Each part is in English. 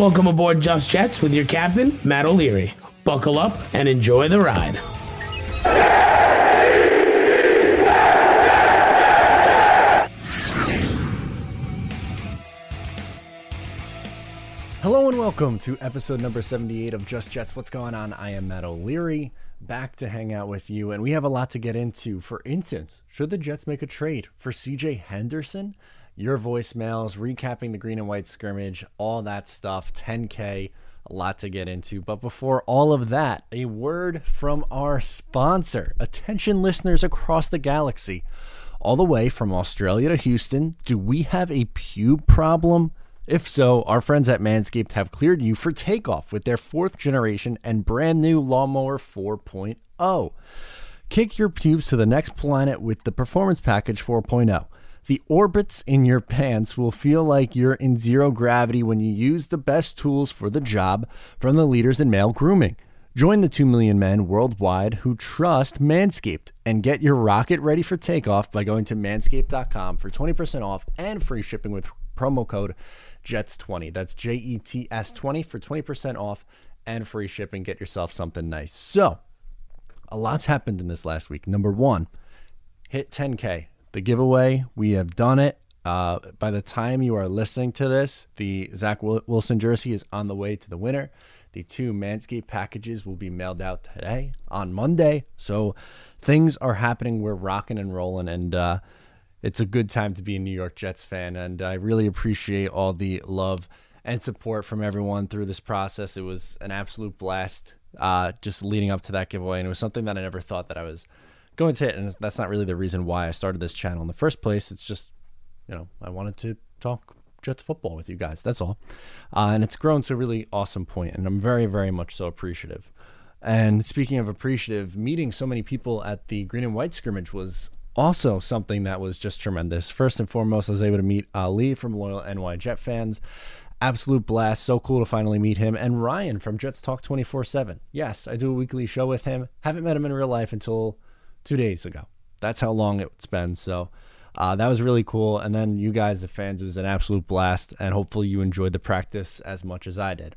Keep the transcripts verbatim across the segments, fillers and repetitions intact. Welcome aboard Just Jets with your captain, Matt O'Leary. Buckle up and enjoy the ride. Hello and welcome to episode number seventy-eight of Just Jets. What's going on? I am Matt O'Leary, back to hang out with you, and we have a lot to get into. For instance, should the Jets make a trade for C J Henderson? Your voicemails, recapping the green and white scrimmage, all that stuff, ten K, a lot to get into. But before all of that, a word from our sponsor. Attention listeners across the galaxy, all the way from Australia to Houston, do we have a pube problem? If so, our friends at Manscaped have cleared you for takeoff with their fourth generation and brand new Lawnmower four point oh. Kick your pubes to the next planet with the Performance Package four point oh. The orbits in your pants will feel like you're in zero gravity when you use the best tools for the job from the leaders in male grooming. Join the two million men worldwide who trust Manscaped and get your rocket ready for takeoff by going to manscaped dot com for twenty percent off and free shipping with promo code Jets twenty. That's J E T S twenty for twenty percent off and free shipping. Get yourself something nice. So, a lot's happened in this last week. Number one, hit ten K. The giveaway, we have done it. Uh, by the time you are listening to this, the Zach Wilson jersey is on the way to the winner. The two Manscaped packages will be mailed out today on Monday. So things are happening. We're rocking and rolling, and uh, it's a good time to be a New York Jets fan. And I really appreciate all the love and support from everyone through this process. It was an absolute blast uh, just leading up to that giveaway, and it was something that I never thought that I was going to hit, and that's not really the reason why I started this channel in the first place. It's just, you know, I wanted to talk Jets football with you guys. That's all. Uh, and it's grown to a really awesome point, and I'm very, very much so appreciative. And speaking of appreciative, meeting so many people at the green and white scrimmage was also something that was just tremendous. First and foremost, I was able to meet Ali from Loyal N Y Jet Fans. Absolute blast. So cool to finally meet him. And Ryan from Jets Talk twenty-four seven. Yes, I do a weekly show with him. Haven't met him in real life until two days ago. That's how long it's been. So uh, that was really cool. And then you guys, the fans, it was an absolute blast. And hopefully you enjoyed the practice as much as I did.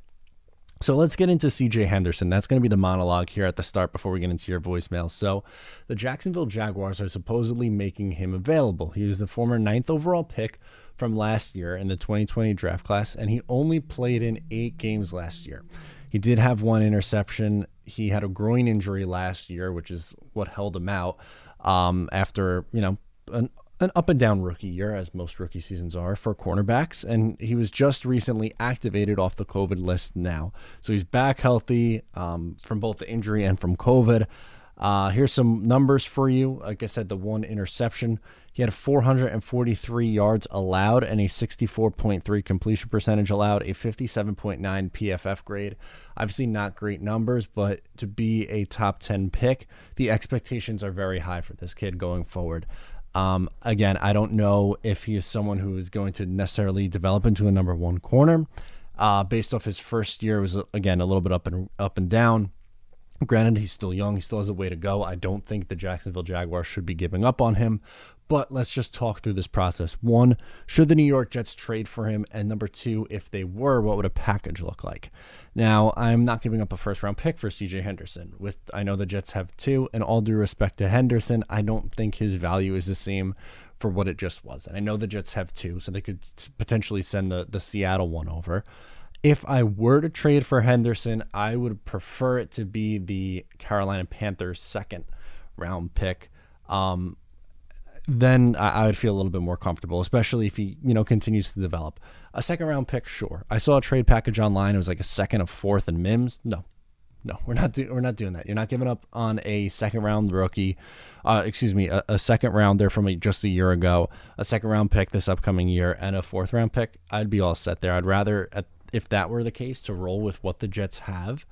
So let's get into C J Henderson. That's going to be the monologue here at the start before we get into your voicemail. So the Jacksonville Jaguars are supposedly making him available. He was the former ninth overall pick from last year in the twenty twenty draft class, and he only played in eight games last year. He did have one interception. He had a groin injury last year, which is what held him out um, after, you know, an, an up and down rookie year, as most rookie seasons are for cornerbacks. And he was just recently activated off the COVID list now. So he's back healthy um, from both the injury and from COVID. Uh, here's some numbers for you. Like I said, the one interception. He had four hundred forty-three yards allowed and a sixty-four point three completion percentage allowed, a fifty-seven point nine P F F grade. Obviously not great numbers, but to be a top ten pick, the expectations are very high for this kid going forward. Um, again, I don't know if he is someone who is going to necessarily develop into a number one corner. Uh, based off his first year, it was, again, a little bit up and up and down. Granted, he's still young. He still has a way to go. I don't think the Jacksonville Jaguars should be giving up on him. But let's just talk through this process. One, should the New York Jets trade for him? And number two, if they were, what would a package look like? Now, I'm not giving up a first-round pick for C J Henderson. With I know the Jets have two, and all due respect to Henderson, I don't think his value is the same for what it just was. And I know the Jets have two, so they could potentially send the, the Seattle one over. If I were to trade for Henderson, I would prefer it to be the Carolina Panthers' second-round pick. Um... then I would feel a little bit more comfortable, especially if he, you know, continues to develop. A second-round pick, sure. I saw a trade package online. It was like a second, a fourth, and Mims. No, no, we're not, do we're not doing that. You're not giving up on a second-round rookie. Uh, excuse me, a, a second-rounder from a, just a year ago, a second-round pick this upcoming year, and a fourth-round pick. I'd be all set there. I'd rather, if that were the case, to roll with what the Jets have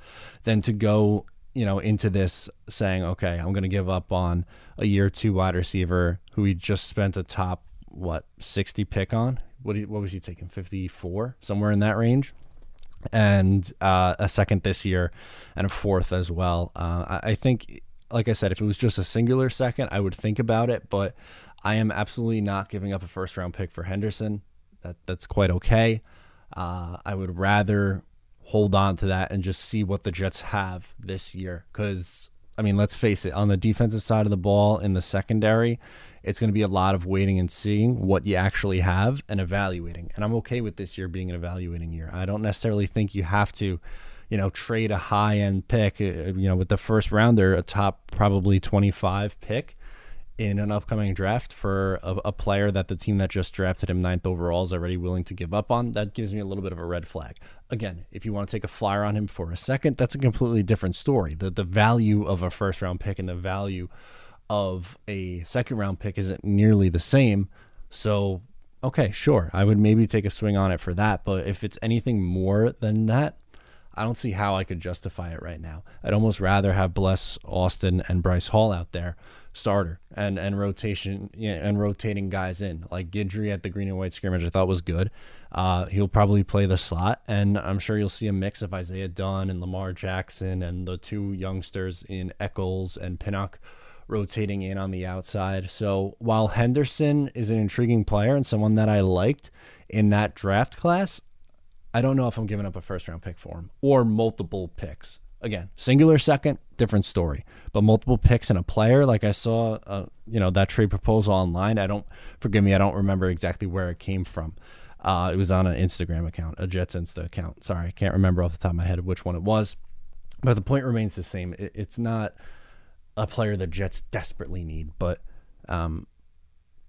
than to go, you know, into this saying, okay, I'm going to give up on a year two wide receiver who we just spent a top, what, sixty pick on? What, he, what was he taking, fifty-four? Somewhere in that range. And uh, a second this year and a fourth as well. Uh, I, I think, like I said, if it was just a singular second, I would think about it, but I am absolutely not giving up a first-round pick for Henderson. That That's quite okay. Uh, I would rather hold on to that and just see what the Jets have this year. Because, I mean, let's face it, on the defensive side of the ball in the secondary, it's going to be a lot of waiting and seeing what you actually have and evaluating. And I'm okay with this year being an evaluating year. I don't necessarily think you have to, you know, trade a high-end pick, you know, with the first rounder, a top probably twenty-five pick in an upcoming draft for a, a player that the team that just drafted him ninth overall is already willing to give up on. That gives me a little bit of a red flag. Again, if you want to take a flyer on him for a second, that's a completely different story. The the value of a first round pick and the value of a second round pick isn't nearly the same. So, okay, sure, I would maybe take a swing on it for that. But if it's anything more than that, I don't see how I could justify it right now. I'd almost rather have Bless Austin and Bryce Hall out there, starter, and and rotation yeah, and rotating guys in. Like Guidry at the green and white scrimmage, I thought was good. Uh, he'll probably play the slot, and I'm sure you'll see a mix of Isaiah Dunn and Lamar Jackson and the two youngsters in Echols and Pinnock rotating in on the outside. So while Henderson is an intriguing player and someone that I liked in that draft class, I don't know if I'm giving up a first-round pick for him or multiple picks. Again, singular second, different story. But multiple picks and a player, like I saw, uh, you know, that trade proposal online. I don't, forgive me, I don't remember exactly where it came from. Uh, it was on an Instagram account, a Jets Insta account. Sorry, I can't remember off the top of my head which one it was. But the point remains the same. It, it's not a player the Jets desperately need, but um,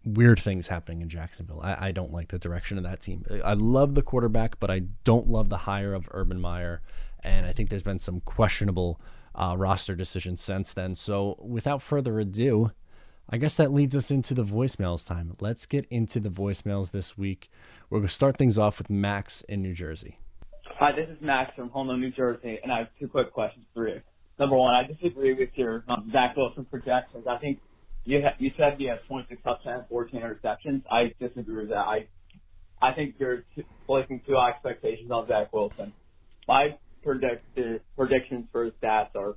weird things happening in Jacksonville. I, I don't like the direction of that team. I love the quarterback, but I don't love the hire of Urban Meyer. And I think there's been some questionable uh, roster decisions since then. So without further ado, I guess that leads us into the voicemails time. Let's get into the voicemails this week. We're going to start things off with Max in New Jersey. Hi, this is Max from Holmdel, New Jersey, and I have two quick questions for you. Number one, I disagree with your um, Zach Wilson projections. I think you ha- you said you have twenty-six touchdowns, fourteen interceptions. I disagree with that. I I think you're t- placing too high expectations on Zach Wilson. My predictions for his stats are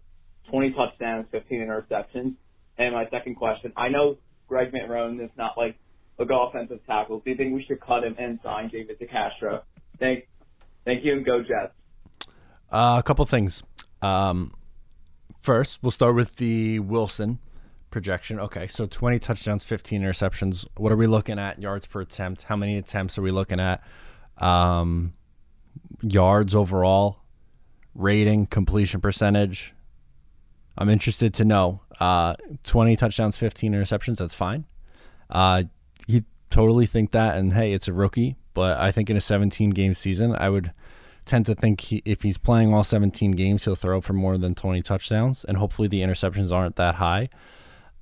twenty touchdowns, fifteen interceptions. And my second question, I know Greg Van Roten is not like a good offensive tackle. Do you think we should cut him and sign David DeCastro? Thank, thank you, and go Jets. Uh, a couple things. Um, first, we'll start with the Wilson projection. Okay, so twenty touchdowns, fifteen interceptions. What are we looking at? Yards per attempt. How many attempts are we looking at? Um, yards overall. Rating, completion percentage. I'm interested to know. Uh, twenty touchdowns, fifteen interceptions. That's fine. Uh, you totally think that, and hey, it's a rookie. But I think in a seventeen game season, I would tend to think he, if he's playing all seventeen games, he'll throw for more than twenty touchdowns, and hopefully the interceptions aren't that high.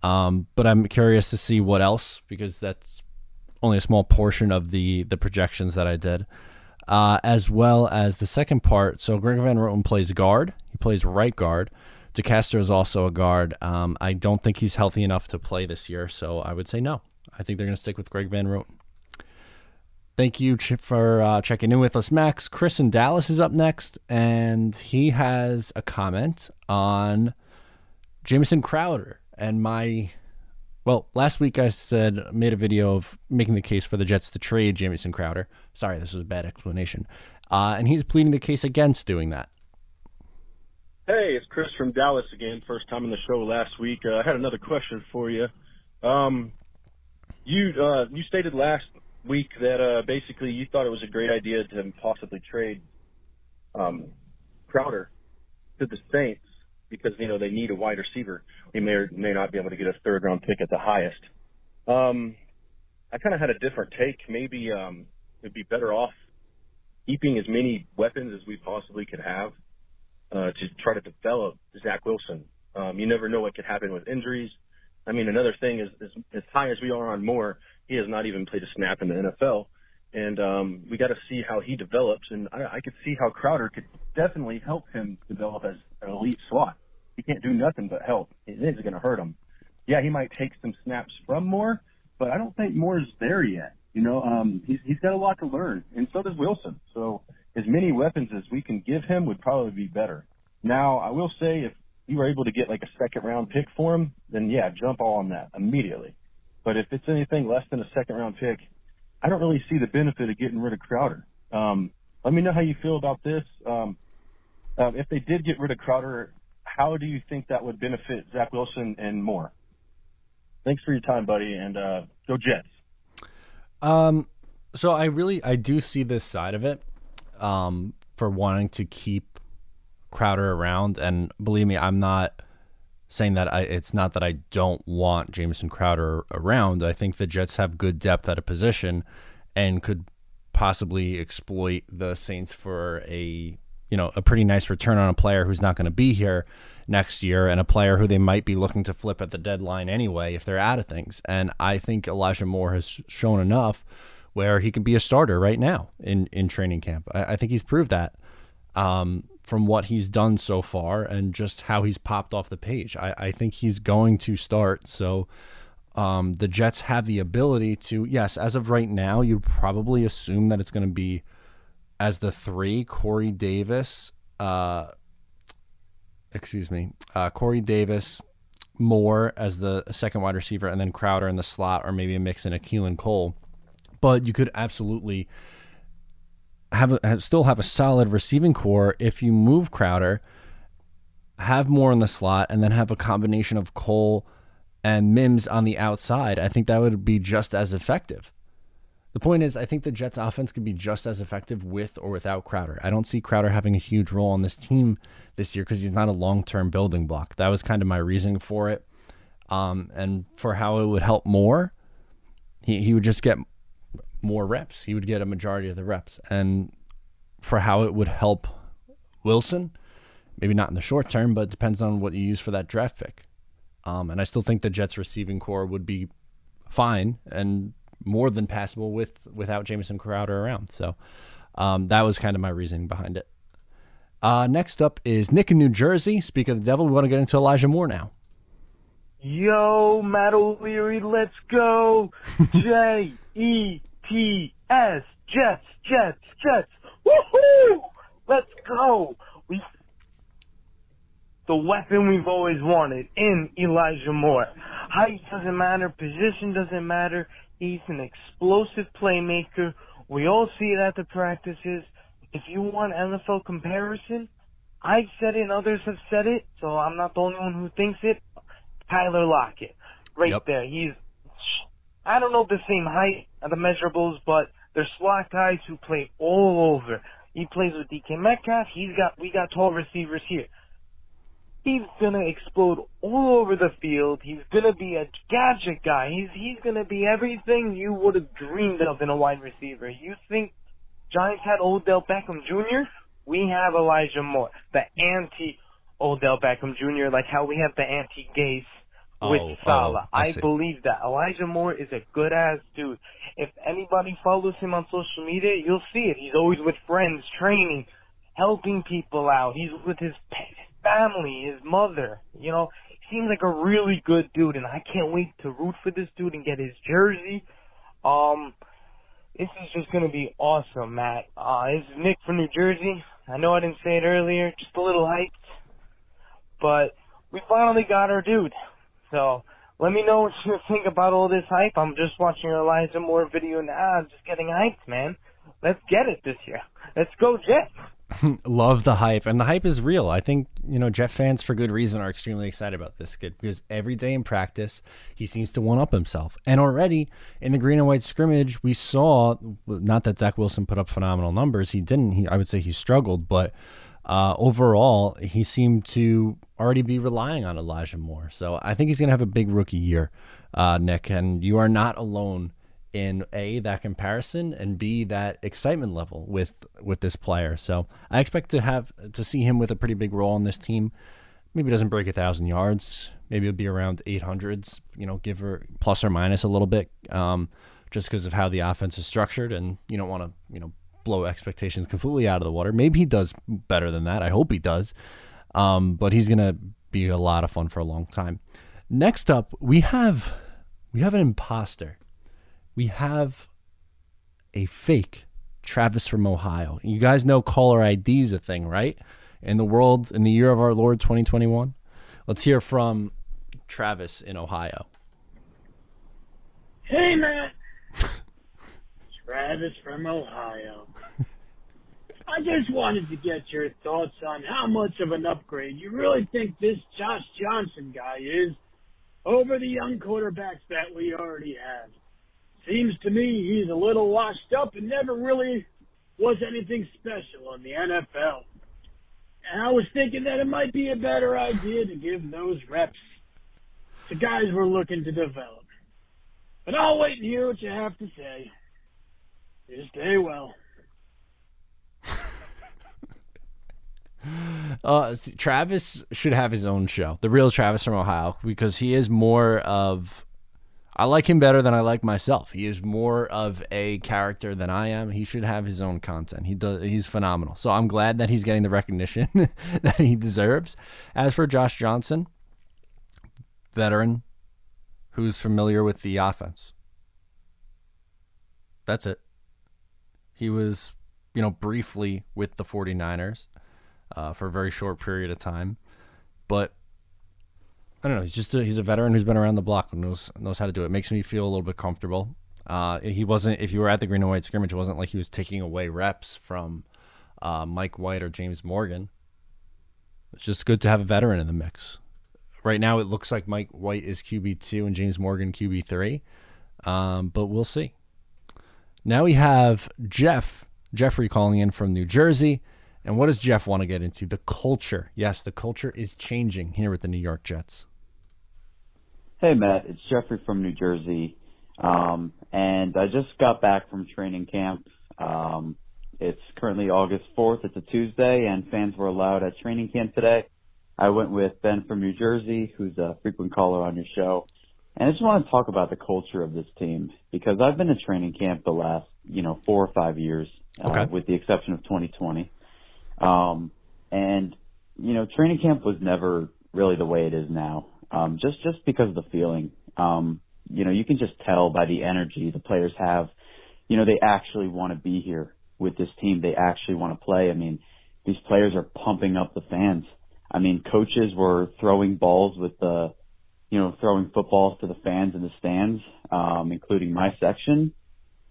Um, but I'm curious to see what else, because that's only a small portion of the the projections that I did. Uh, as well as the second part. So Greg Van Roten plays guard. He plays right guard. DeCastro is also a guard. Um, I don't think he's healthy enough to play this year, so I would say no. I think they're going to stick with Greg Van Roten. Thank you for uh, checking in with us, Max. Chris in Dallas is up next, and he has a comment on Jamison Crowder and my... Well, last week I said, made a video of making the case for the Jets to trade Jamison Crowder. Sorry, this was a bad explanation. Uh, and he's pleading the case against doing that. Hey, it's Chris from Dallas again. First time on the show last week. Uh, I had another question for you. Um, you uh, you stated last week that uh, basically you thought it was a great idea to possibly trade um, Crowder to the Saints, because, you know, they need a wide receiver. We may or may not be able to get a third-round pick at the highest. Um, I kind of had a different take. Maybe um, it would be better off keeping as many weapons as we possibly could have uh, to try to develop Zach Wilson. Um, you never know what could happen with injuries. I mean, another thing is, is as high as we are on Moore, he has not even played a snap in the N F L. And um, we got to see how he develops. And I, I could see how Crowder could definitely help him develop as an elite slot. He can't do nothing but help. It is going to hurt him. Yeah, he might take some snaps from Moore, but I don't think Moore's there yet. You know, um, he's, he's got a lot to learn, and so does Wilson. So as many weapons as we can give him would probably be better. Now, I will say if you were able to get like a second-round pick for him, then, yeah, jump all on that immediately. But if it's anything less than a second-round pick, I don't really see the benefit of getting rid of Crowder. Um, Let me know how you feel about this. Um, uh, if they did get rid of Crowder, how do you think that would benefit Zach Wilson and Moore? Thanks for your time, buddy, and uh, go Jets. Um, so I really I do see this side of it, um, for wanting to keep Crowder around, and believe me, I'm not saying that I, it's not that I don't want Jamison Crowder around. I think the Jets have good depth at a position and could possibly exploit the Saints for a, you know, a pretty nice return on a player who's not going to be here next year, and a player who they might be looking to flip at the deadline anyway if they're out of things. And I think Elijah Moore has shown enough where he can be a starter right now in, in training camp. I, I think he's proved that um, from what he's done so far and just how he's popped off the page. I, I think he's going to start. So um, the Jets have the ability to, yes, as of right now, you'd probably assume that it's going to be as the three, Corey Davis, uh, excuse me, uh, Corey Davis, Moore as the second wide receiver, and then Crowder in the slot, or maybe a mix in a Keelan Cole. But you could absolutely have, a, have still have a solid receiving core if you move Crowder, have Moore in the slot, and then have a combination of Cole and Mims on the outside. I think that would be just as effective. The point is, I think the Jets' offense could be just as effective with or without Crowder. I don't see Crowder having a huge role on this team this year because he's not a long-term building block. That was kind of my reasoning for it. Um, and for how it would help Moore, he, he would just get more reps. He would get a majority of the reps. And for how it would help Wilson, maybe not in the short term, but it depends on what you use for that draft pick. Um, and I still think the Jets' receiving core would be fine and more than passable with without Jamison Crowder around. So um, that was kind of my reasoning behind it. Uh, next up is Nick in New Jersey. Speak of the devil, we want to get into Elijah Moore now. Yo, Matt O'Leary, let's go. J E T S, Jets, Jets, Jets. Woohoo! Let's go. We The weapon we've always wanted in Elijah Moore. Height doesn't matter. Position doesn't matter. He's an explosive playmaker. We all see it at the practices. If you want N F L comparison, I've said it and others have said it, so I'm not the only one who thinks it. Tyler Lockett, right yep. there. He's, I don't know the same height of the measurables, but they're slot guys who play all over. He plays with D K Metcalf. He's got, we got tall receivers here. He's going to explode all over the field. He's going to be a gadget guy. He's he's going to be everything you would have dreamed of in a wide receiver. You think Giants had Odell Beckham Junior? We have Elijah Moore, the anti-Odell Beckham Junior, like how we have the anti-Gase with oh, Salah. Oh, I, I believe that. Elijah Moore is a good-ass dude. If anybody follows him on social media, you'll see it. He's always with friends, training, helping people out. He's with his pets. Family, his mother, you know, he seems like a really good dude, and I can't wait to root for this dude and get his jersey. Um, this is just going to be awesome, Matt. Uh, this is Nick from New Jersey. I know I didn't say it earlier, just a little hyped, but we finally got our dude. So let me know what you think about all this hype. I'm just watching your Elijah Moore video now. I'm just getting hyped, man. Let's get it this year. Let's go, Jets. Love the hype, and the hype is real. I think, you know, Jet fans for good reason are extremely excited about this kid because every day in practice he seems to one up himself. And already in the green and white scrimmage, we saw, not that Zach Wilson put up phenomenal numbers, he didn't, he, I would say he struggled, but uh, overall he seemed to already be relying on Elijah Moore. So I think he's going to have a big rookie year, uh, Nick, and you are not alone in A, that comparison, and B, that excitement level with with this player. So I expect to have to see him with a pretty big role on this team. Maybe doesn't break a thousand yards. Maybe it'll be around eight hundreds. You know, give or plus or minus a little bit, um, just because of how the offense is structured, and you don't want to you know blow expectations completely out of the water. Maybe he does better than that. I hope he does. Um, but he's gonna be a lot of fun for a long time. Next up, we have we have an imposter. We have a fake Travis from Ohio. You guys know caller I D is a thing, right? In the world, in the year of our Lord, twenty twenty-one. Let's hear from Travis in Ohio. Hey, Matt. Travis from Ohio. I just wanted to get your thoughts on how much of an upgrade you really think this Josh Johnson guy is over the young quarterbacks that we already have. Seems to me he's a little washed up and never really was anything special in the N F L. And I was thinking that it might be a better idea to give those reps to guys we're looking to develop. But I'll wait and hear what you have to say. You stay well. Uh, Travis should have his own show, the real Travis from Ohio, because he is more of, I like him better than I like myself. He is more of a character than I am. He should have his own content. He does. He's phenomenal. So I'm glad that he's getting the recognition that he deserves. As for Josh Johnson, veteran who's familiar with the offense. That's it. He was, you know, briefly with the forty-niners. Uh, for a very short period of time, but I don't know. He's just a, he's a veteran who's been around the block and knows knows how to do it. Makes me feel a little bit comfortable. Uh, he wasn't. If you were at the green and white scrimmage, it wasn't like he was taking away reps from uh, Mike White or James Morgan. It's just good to have a veteran in the mix. Right now, it looks like Mike White is Q B two and James Morgan Q B three, um, but we'll see. Now we have Jeff Jeffrey calling in from New Jersey. And what does Jeff want to get into? The culture. Yes, the culture is changing here with the New York Jets. Hey, Matt. It's Jeffrey from New Jersey. Um, and I just got back from training camp. Um, it's currently August fourth. It's a Tuesday, and fans were allowed at training camp today. I went with Ben from New Jersey, who's a frequent caller on your show. And I just want to talk about the culture of this team because I've been to training camp the last, you know, four or five years, okay. uh, with the exception of twenty twenty. Um, and, you know, training camp was never really the way it is now, um, just, just because of the feeling. Um, you know, you can just tell by the energy the players have, you know, they actually want to be here with this team. They actually want to play. I mean, these players are pumping up the fans. I mean, coaches were throwing balls with the, you know, throwing footballs to the fans in the stands, um, including my section.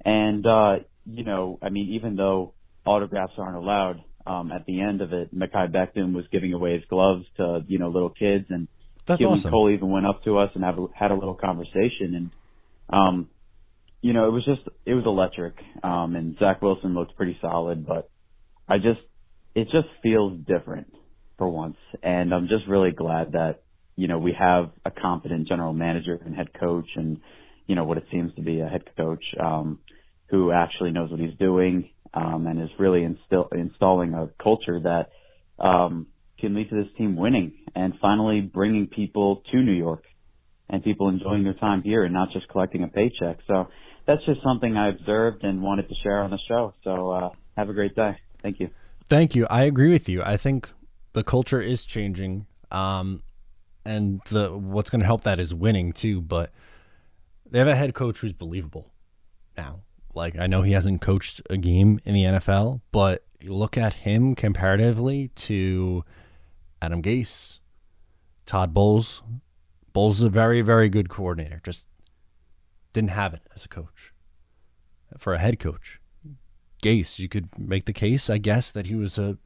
And, uh, you know, I mean, even though autographs aren't allowed, Um, at the end of it, Mekhi Becton was giving away his gloves to, you know, little kids. And Keelan awesome. Cole even went up to us and have, had a little conversation. And, um, you know, it was just, it was electric. Um, and Zach Wilson looked pretty solid, but I just, it just feels different for once. And I'm just really glad that, you know, we have a competent general manager and head coach and, you know, what it seems to be a head coach, um, who actually knows what he's doing. Um, and is really instill, installing a culture that um, can lead to this team winning and finally bringing people to New York and people enjoying their time here and not just collecting a paycheck. So that's just something I observed and wanted to share on the show. So uh, have a great day. Thank you. Thank you. I agree with you. I think the culture is changing, um, and the what's going to help that is winning too. But they have a head coach who's believable now. Like, I know he hasn't coached a game in the N F L, but you look at him comparatively to Adam Gase, Todd Bowles. Bowles is a very, very good coordinator. Just didn't have it as a coach. For a head coach, Gase, you could make the case, I guess, that he was a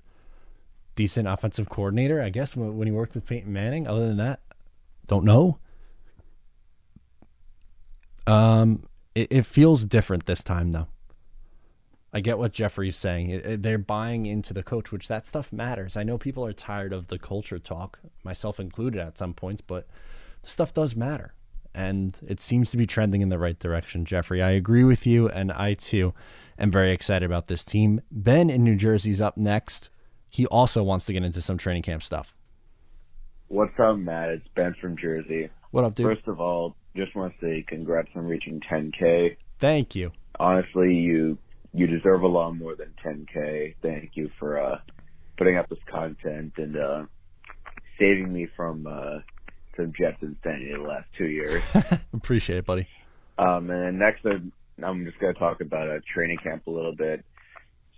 decent offensive coordinator, I guess, when he worked with Peyton Manning. Other than that, don't know. Um... It feels different this time, though. I get what Jeffrey's saying. It, it, they're buying into the coach, which that stuff matters. I know people are tired of the culture talk, myself included at some points, but the stuff does matter. And it seems to be trending in the right direction, Jeffrey. I agree with you, and I, too, am very excited about this team. Ben in New Jersey's up next. He also wants to get into some training camp stuff. What's up, Matt? It's Ben from Jersey. What up, dude? First of all, just want to say congrats on reaching ten K. Thank you. Honestly, you you deserve a lot more than ten K. Thank you for uh, putting up this content and uh, saving me from uh, some Jets insanity the last two years. Appreciate it, buddy. Um, and then next, I'm just going to talk about uh, training camp a little bit.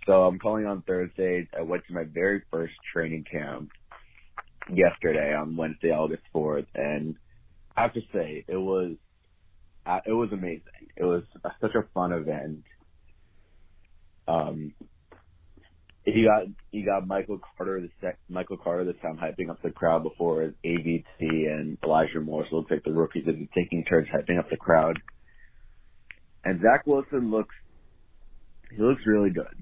So I'm calling on Thursday. I went to my very first training camp yesterday on Wednesday, August fourth, and I have to say, it was uh, it was amazing. It was uh, such a fun event. Um, You got you got Michael Carter the sec, Michael Carter this time hyping up the crowd before A B T and Elijah Moore. So it looks like the rookies have been taking turns hyping up the crowd. And Zach Wilson looks he looks really good.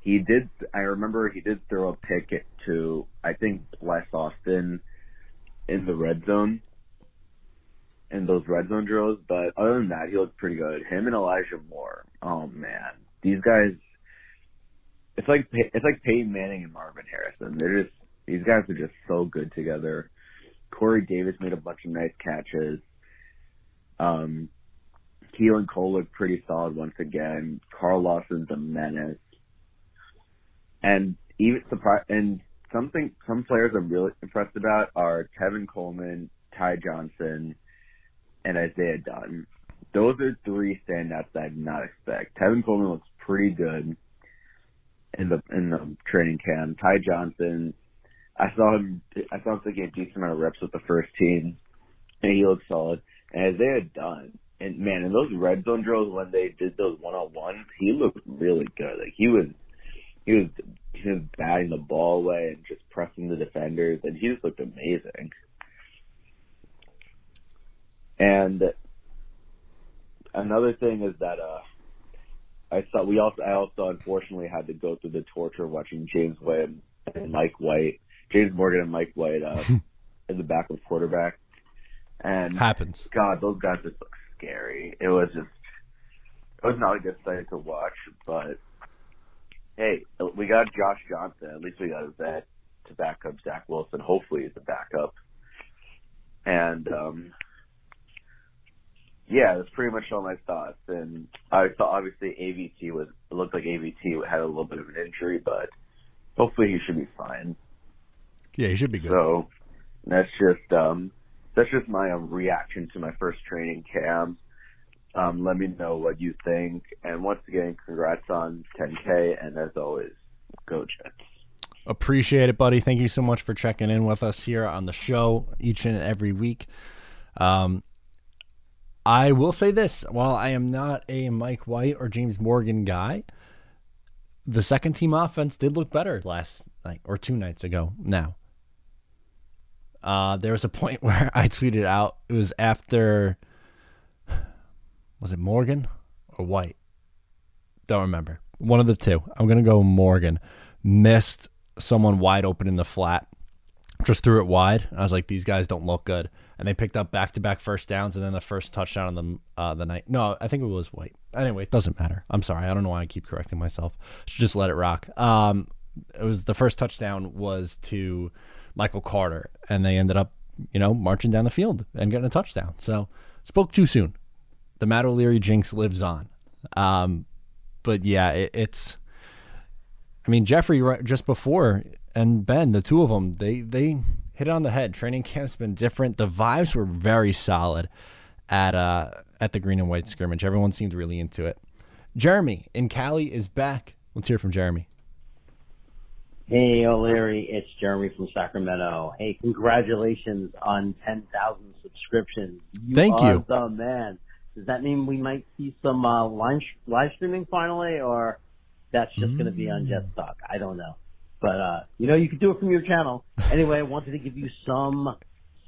He did I remember he did throw a pick to I think Bless Austin in the red zone in those red zone drills. But other than that, he looked pretty good. Him and Elijah Moore. Oh man, these guys. It's like it's like Peyton Manning and Marvin Harrison. They're just these guys are just so good together. Corey Davis made a bunch of nice catches. Um, Keelan Cole looked pretty solid once again. Carl Lawson's a menace, and even surprise and something some players I'm really impressed about are Tevin Coleman, Ty Johnson, and Isaiah Dunn. Those are three standouts that I did not expect. Tevin Coleman looks pretty good. In the in the training camp, Ty Johnson, I saw him. I saw him taking a decent amount of reps with the first team, and he looked solid. And Isaiah Dunn, and man, in those red zone drills when they did those one on ones, he looked really good. Like he was, he was, he was batting the ball away and just pressing the defenders, and he just looked amazing. And another thing is that. Uh, I saw we also I also unfortunately had to go through the torture of watching James Morgan and Mike White, James Morgan and Mike White uh, in the backup quarterback. And happens. God, those guys just look scary. It was just it was not a good sight to watch. But hey, we got Josh Johnson. At least we got a vet to back up Zach Wilson. Hopefully, he's a backup. And. um Yeah, that's pretty much all my thoughts. And I thought obviously A B T was it looked like A B T had a little bit of an injury, but hopefully he should be fine. Yeah, he should be good. So that's just um, that's just my um, reaction to my first training camp. Um, let me know what you think. And once again, congrats on ten K. And as always, go Jets. Appreciate it, buddy. Thank you so much for checking in with us here on the show each and every week. Um, I will say this, while I am not a Mike White or James Morgan guy, the second team offense did look better last night or two nights ago now. Uh, there was a point where I tweeted out, it was after, was it Morgan or White? Don't remember. One of the two. I'm going to go Morgan. Missed someone wide open in the flat. Just threw it wide. I was like, these guys don't look good. And they picked up back-to-back first downs and then the first touchdown on the, uh, the night. No, I think it was White. Anyway, it doesn't matter. I'm sorry. I don't know why I keep correcting myself. Should just let it rock. Um, it was the first touchdown was to Michael Carter, and they ended up, you know, marching down the field and getting a touchdown. So spoke too soon. The Matt O'Leary jinx lives on. Um, but, yeah, it, it's – I mean, Jeffrey right, just before and Ben, the two of them, they, they – hit it on the head. Training camp's been different. The vibes were very solid at uh, at the green and white scrimmage. Everyone seemed really into it. Jeremy in Cali is back. Let's hear from Jeremy. Hey, O'Leary. It's Jeremy from Sacramento. Hey, congratulations on ten thousand subscriptions. You Thank are you. The man. Does that mean we might see some uh, live, live streaming finally, or that's just mm. going to be on Jet Stock? I don't know. But, uh, you know, you could do it from your channel. Anyway, I wanted to give you some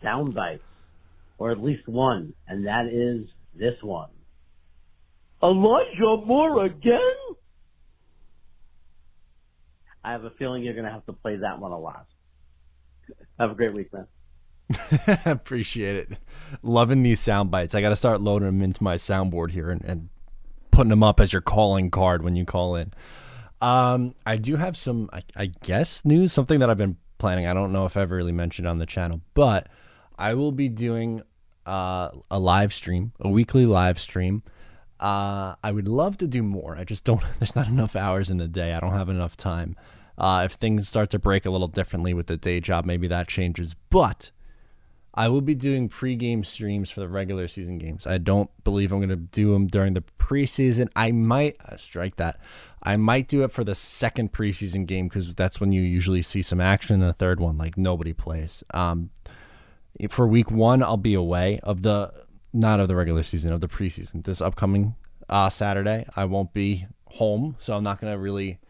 sound bites, or at least one, and that is this one. Elijah Moore again? I have a feeling you're going to have to play that one a lot. Have a great week, man. Appreciate it. Loving these sound bites. I got to start loading them into my soundboard here and, and putting them up as your calling card when you call in. Um, I do have some, I, I guess, news, something that I've been planning. I don't know if I've really mentioned on the channel, but I will be doing uh, a live stream, a weekly live stream. Uh, I would love to do more. I just don't, there's not enough hours in the day. I don't have enough time. Uh, if things start to break a little differently with the day job, maybe that changes. But I will be doing pregame streams for the regular season games. I don't believe I'm going to do them during the preseason. I might uh, strike that. I might do it for the second preseason game because that's when you usually see some action. The third one, like nobody plays. Um, for week one, I'll be away of the not of the regular season of the preseason. This upcoming uh, Saturday, I won't be home, so I'm not going to really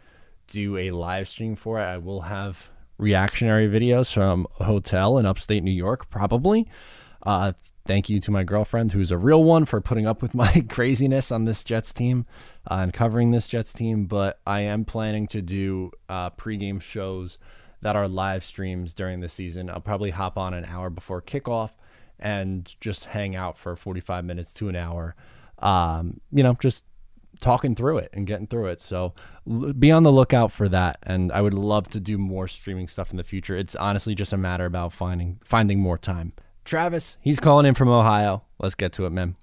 do a live stream for it. I will have reactionary videos from a hotel in upstate New York, probably. Uh, thank you to my girlfriend, who's a real one, for putting up with my craziness on this Jets team uh, and covering this Jets team. But I am planning to do uh, pregame shows that are live streams during the season. I'll probably hop on an hour before kickoff and just hang out for forty-five minutes to an hour, um, you know, just talking through it and getting through it. So be on the lookout for that. And I would love to do more streaming stuff in the future. It's honestly just a matter about finding finding more time. Travis, he's calling in from Ohio. Let's get to it, man.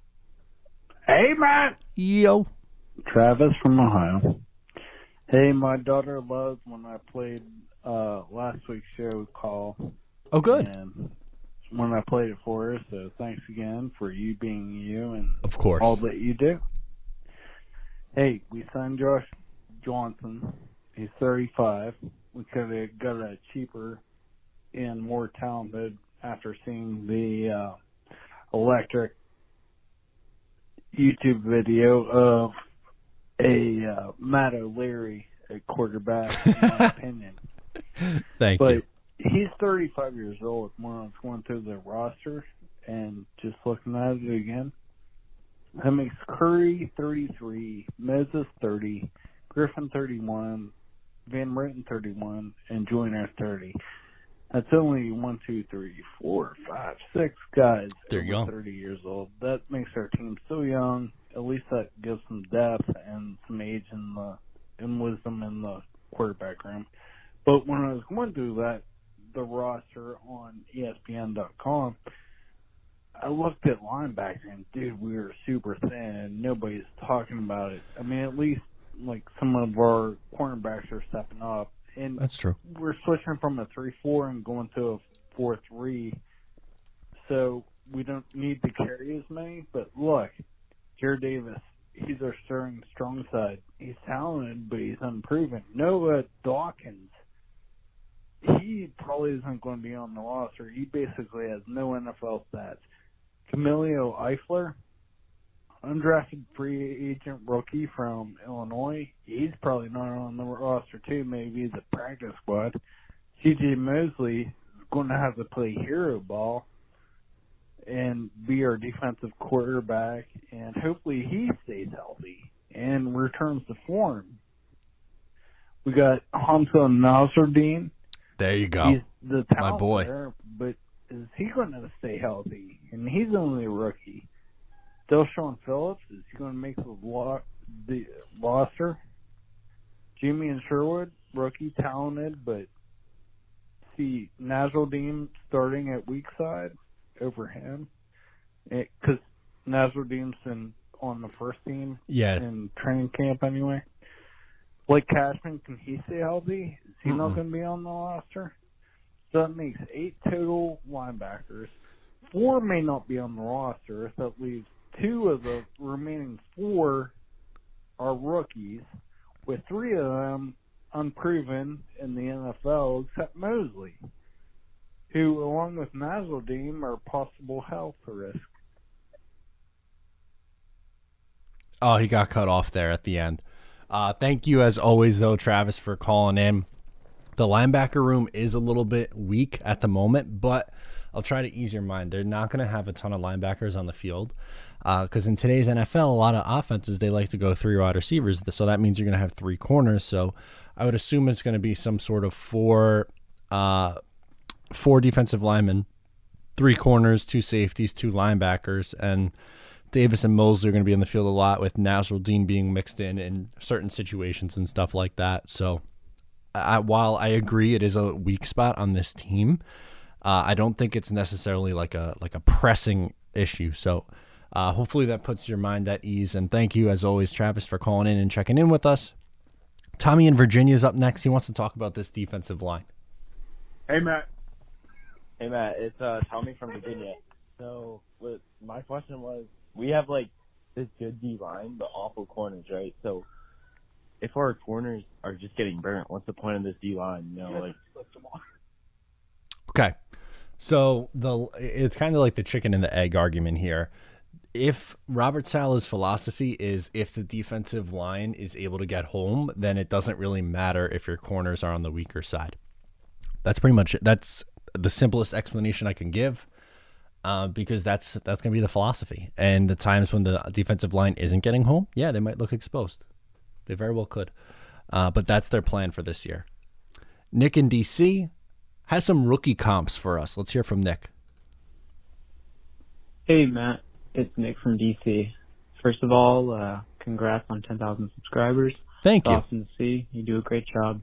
Hey, man. Yo. Travis from Ohio. Hey, my daughter loved when I played uh, last week's show call. Oh, good. And when I played it for her, so thanks again for you being you and of course all that you do. Hey, we signed Josh Johnson. He's thirty-five. We could have got a cheaper and more talented after seeing the uh, electric YouTube video of a uh, Matt O'Leary at quarterback, in my opinion. Thank but you. He's thirty-five years old when I was going through the roster and just looking at it again. That makes Curry thirty-three, Moses thirty, Griffin thirty-one, Van Roten thirty-one, and Joyner thirty. That's only one, two, three, four, five, six guys over thirty years old. That makes our team so young. At least that gives some depth and some age in the and wisdom in the quarterback room. But when I was going through that, the roster on E S P N dot com, I looked at linebacker and, dude, we were super thin and nobody's talking about it. I mean, at least, like, some of our cornerbacks are stepping up. And that's true. We're switching from a three four and going to a four three. So we don't need to carry as many. But, look, Jared Davis, he's our starting strong side. He's talented, but he's unproven. Noah Dawkins, he probably isn't going to be on the roster. He basically has no N F L stats. Camilo Eifler, undrafted free agent rookie from Illinois. He's probably not on the roster too. Maybe the practice squad. C J Mosley is going to have to play hero ball and be our defensive quarterback, and hopefully he stays healthy and returns to form. We got Hamza Nasruddin. There you go. He's the my boy. There, but is he going to stay healthy? And he's only a rookie. Deshaun Phillips, is he going to make the, lo the roster? Jimmy and Sherwood, rookie, talented, but see, Nasruddin starting at weak side over him. Because Nasruddin's in, on the first team yeah. in training camp anyway. Blake Cashman, can he stay healthy? Is he mm-mm. not going to be on the roster? So that makes eight total linebackers. Four may not be on the roster. So that leaves two of the remaining four are rookies, with three of them unproven in the N F L except Mosley, who, along with Nasruddin, are possible health risk. Oh, he got cut off there at the end. Uh, thank you, as always, though, Travis, for calling in. The linebacker room is a little bit weak at the moment, but I'll try to ease your mind. They're not going to have a ton of linebackers on the field because uh, in today's N F L, a lot of offenses, they like to go three wide receivers, so that means you're going to have three corners. So I would assume it's going to be some sort of four, uh, four defensive linemen, three corners, two safeties, two linebackers, and Davis and Mosley are going to be on the field a lot, with Nasruddin being mixed in in certain situations and stuff like that. So I, while I agree it is a weak spot on this team, uh, I don't think it's necessarily like a like a pressing issue. So uh, hopefully that puts your mind at ease. And thank you, as always, Travis, for calling in and checking in with us. Tommy in Virginia is up next. He wants to talk about this defensive line. Hey, Matt. Hey, Matt. It's uh, Tommy from Virginia. So what my question was, we have, like, this good D-line, but awful corners, right? So if our corners are just getting burnt, what's the point of this D-line? You know, like, okay. So the it's kind of like the chicken and the egg argument here. if Robert Saleh's philosophy is if the defensive line is able to get home, then it doesn't really matter if your corners are on the weaker side. That's pretty much it. That's the simplest explanation I can give, uh, because that's that's going to be the philosophy. And the times when the defensive line isn't getting home, yeah, they might look exposed. They very well could. Uh, but that's their plan for this year. Nick in D C has some rookie comps for us. Let's hear from Nick. Hey, Matt. It's Nick from D C. First of all, uh, congrats on ten thousand subscribers. Thank you. It's awesome to see. You do a great job.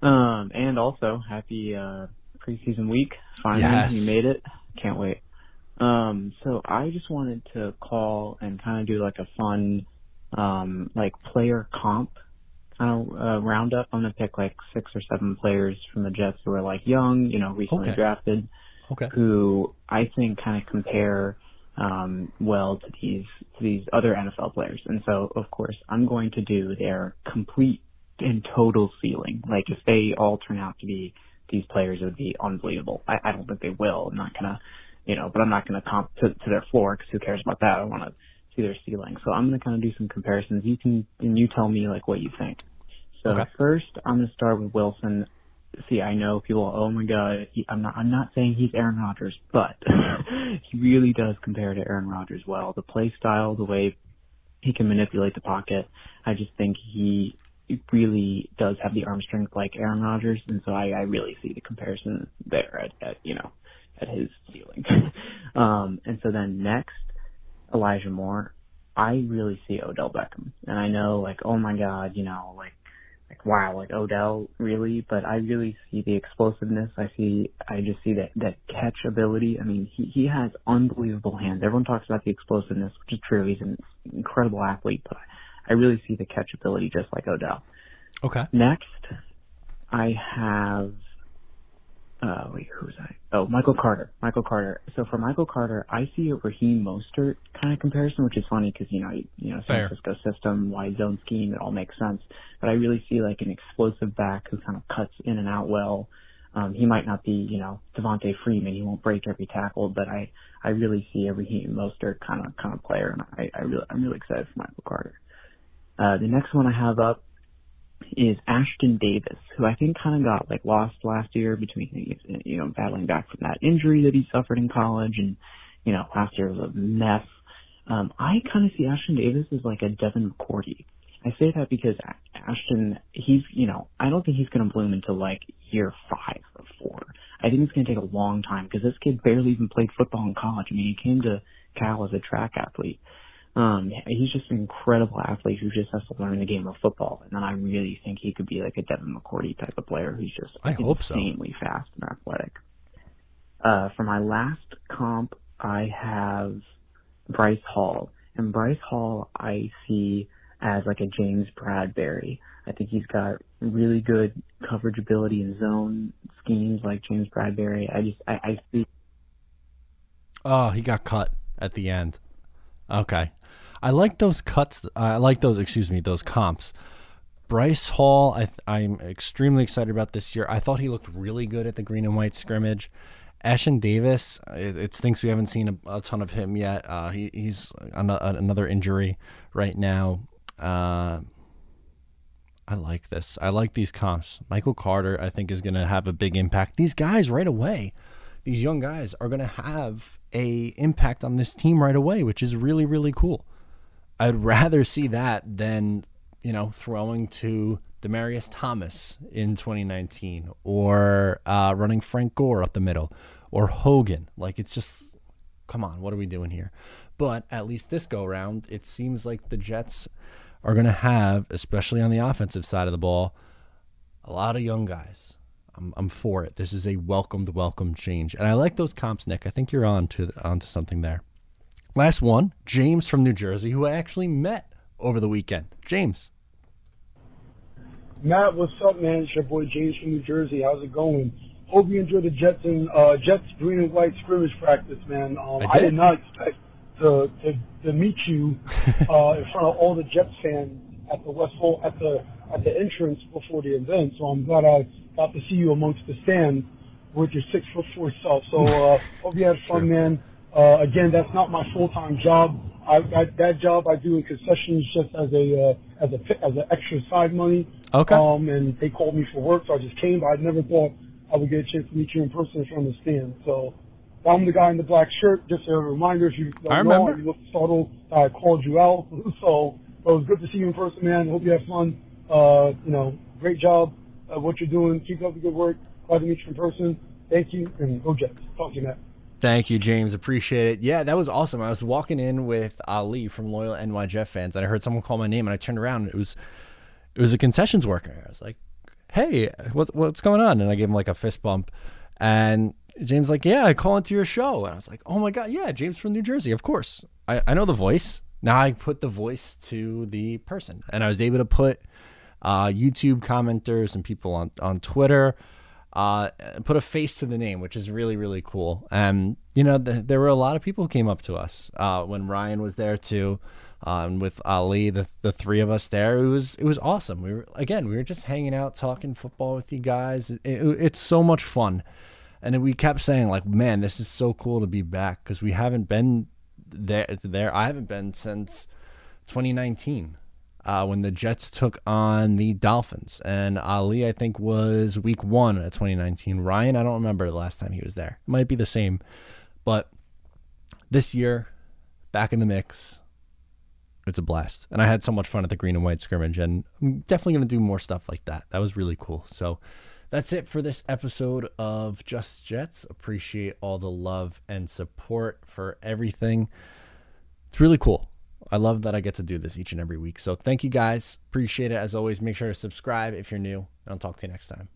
Um, and also, happy uh, preseason week. Finally, yes. You made it. Can't wait. Um, so I just wanted to call and kind of do like a fun um, like player comp kind of uh, roundup. I'm going to pick like six or seven players from the Jets who are like young, you know, recently okay. drafted, okay. who I think kind of compare – Um, well to these to these other N F L players. And so, of course, I'm going to do their complete and total ceiling. Like, if they all turn out to be these players, it would be unbelievable. I, I don't think they will. I'm not going to, you know, but I'm not going to comp to, to their floor because who cares about that? I want to see their ceiling. So I'm going to kind of do some comparisons. You can, and you tell me, like, what you think. So okay. First, I'm going to start with Wilson. See, I know people. Oh my God, he, I'm not. I'm not saying he's Aaron Rodgers, but he really does compare to Aaron Rodgers well. The play style, the way he can manipulate the pocket. I just think he really does have the arm strength like Aaron Rodgers, and so I, I really see the comparison there. At, at you know, at his ceiling. um, and so then next, Elijah Moore. I really see Odell Beckham, and I know like, oh my God, you know, like. Like, wow, like Odell, really? But I really see the explosiveness. I see, I just see that, that catch ability. I mean, he, he has unbelievable hands. Everyone talks about the explosiveness, which is true. He's an incredible athlete, but I really see the catch ability just like Odell. Okay. Next, I have, uh, wait, who was I? Oh, Michael Carter. Michael Carter. So for Michael Carter, I see a Raheem Mostert kind of comparison, which is funny because, you know, you, you know, San Francisco system, wide zone scheme, it all makes sense. But I really see like an explosive back who kind of cuts in and out well. Um, he might not be, you know, Devontae Freeman. He won't break every tackle, but I, I really see a Raheem Mostert kind of kind of player, and I, I really, I'm really excited for Michael Carter. Uh, the next one I have up is Ashton Davis, who I think kind of got like lost last year between, you know, battling back from that injury that he suffered in college, and, you know, last year was a mess. Um, I kind of see Ashton Davis as like a Devin McCourty. I say that because Ashton, he's, you know, I don't think he's going to bloom until like year five or four. I think it's going to take a long time because this kid barely even played football in college. I mean, he came to Cal as a track athlete. Um, he's just an incredible athlete who just has to learn the game of football. And then I really think he could be like a Devin McCourty type of player who's just I hope insanely so. fast and athletic. Uh, for my last comp, I have Bryce Hall. And Bryce Hall I see as like a James Bradberry. I think he's got really good coverage ability in zone schemes like James Bradberry. I just, I, I see. Oh, he got cut at the end. Okay. I like those cuts. I like those, excuse me, those comps. Bryce Hall, I, I'm extremely excited about this year. I thought he looked really good at the green and white scrimmage. Ashton Davis, it, it's things we haven't seen a, a ton of him yet. Uh, he, he's an, a, another injury right now. Uh, I like this. I like these comps. Michael Carter, I think, is going to have a big impact. These guys right away, these young guys are going to have a impact on this team right away, which is really, really cool. I'd rather see that than, you know, throwing to Demaryius Thomas in twenty nineteen or uh, running Frank Gore up the middle or Hogan. Like, it's just, come on, what are we doing here? But at least this go round, it seems like the Jets are going to have, especially on the offensive side of the ball, a lot of young guys. I'm, I'm for it. This is a welcomed, welcome change. And I like those comps, Nick. I think you're on to, on to something there. Last one, James from New Jersey, who I actually met over the weekend. James. Matt, what's up, man? It's your boy James from New Jersey. How's it going? Hope you enjoy the Jets and uh, Jets green and white scrimmage practice, man. Um, I, did. I did not expect to to, to meet you uh, in front of all the Jets fans at the Westfall at the at the entrance before the event. So I'm glad I got to see you amongst the stands with your six foot four self. So uh, hope you had fun, man. Uh, again, that's not my full-time job. I, I, that job I do in concessions just as a uh, as a as an extra side money. Okay. Um, and they called me for work, so I just came. But I never thought I would get a chance to meet you in person in front of the stand. So I'm the guy in the black shirt. Just a reminder, if you don't I know, remember. You look startled. I called you out. So it was good to see you in person, man. Hope you have fun. Uh, you know, great job at what you're doing. Keep up the good work. Glad to meet you in person. Thank you, and go Jets. Talk to you, Matt. Thank you, James. Appreciate it. Yeah, that was awesome. I was walking in with Ali from Loyal N Y Jeff Fans, and I heard someone call my name, and I turned around, and it was, it was a concessions worker. I was like, "Hey, what, what's going on?" And I gave him like a fist bump, and James like, "Yeah, I call into your show." And I was like, "Oh my god, yeah, James from New Jersey, of course. I, I know the voice." Now I put the voice to the person, and I was able to put uh, YouTube commenters and people on on Twitter. Uh, put a face to the name, which is really, really cool. And, you know, th there were a lot of people who came up to us uh, when Ryan was there too, um, with Ali, the, the three of us there. It was, it was awesome. We were, again, we were just hanging out, talking football with you guys. It, it, it's so much fun. And then we kept saying like, man, this is so cool to be back, because we haven't been there, there. I haven't been since twenty nineteen. Uh, when the Jets took on the Dolphins. And Ali, I think, was week one of twenty nineteen. Ryan, I don't remember the last time he was there. It might be the same. But this year, back in the mix, it's a blast. And I had so much fun at the green and white scrimmage, and I'm definitely going to do more stuff like that. That was really cool. So that's it for this episode of Just Jets. Appreciate all the love and support for everything. It's really cool. I love that I get to do this each and every week. So thank you guys. Appreciate it. As always, make sure to subscribe if you're new, and I'll talk to you next time.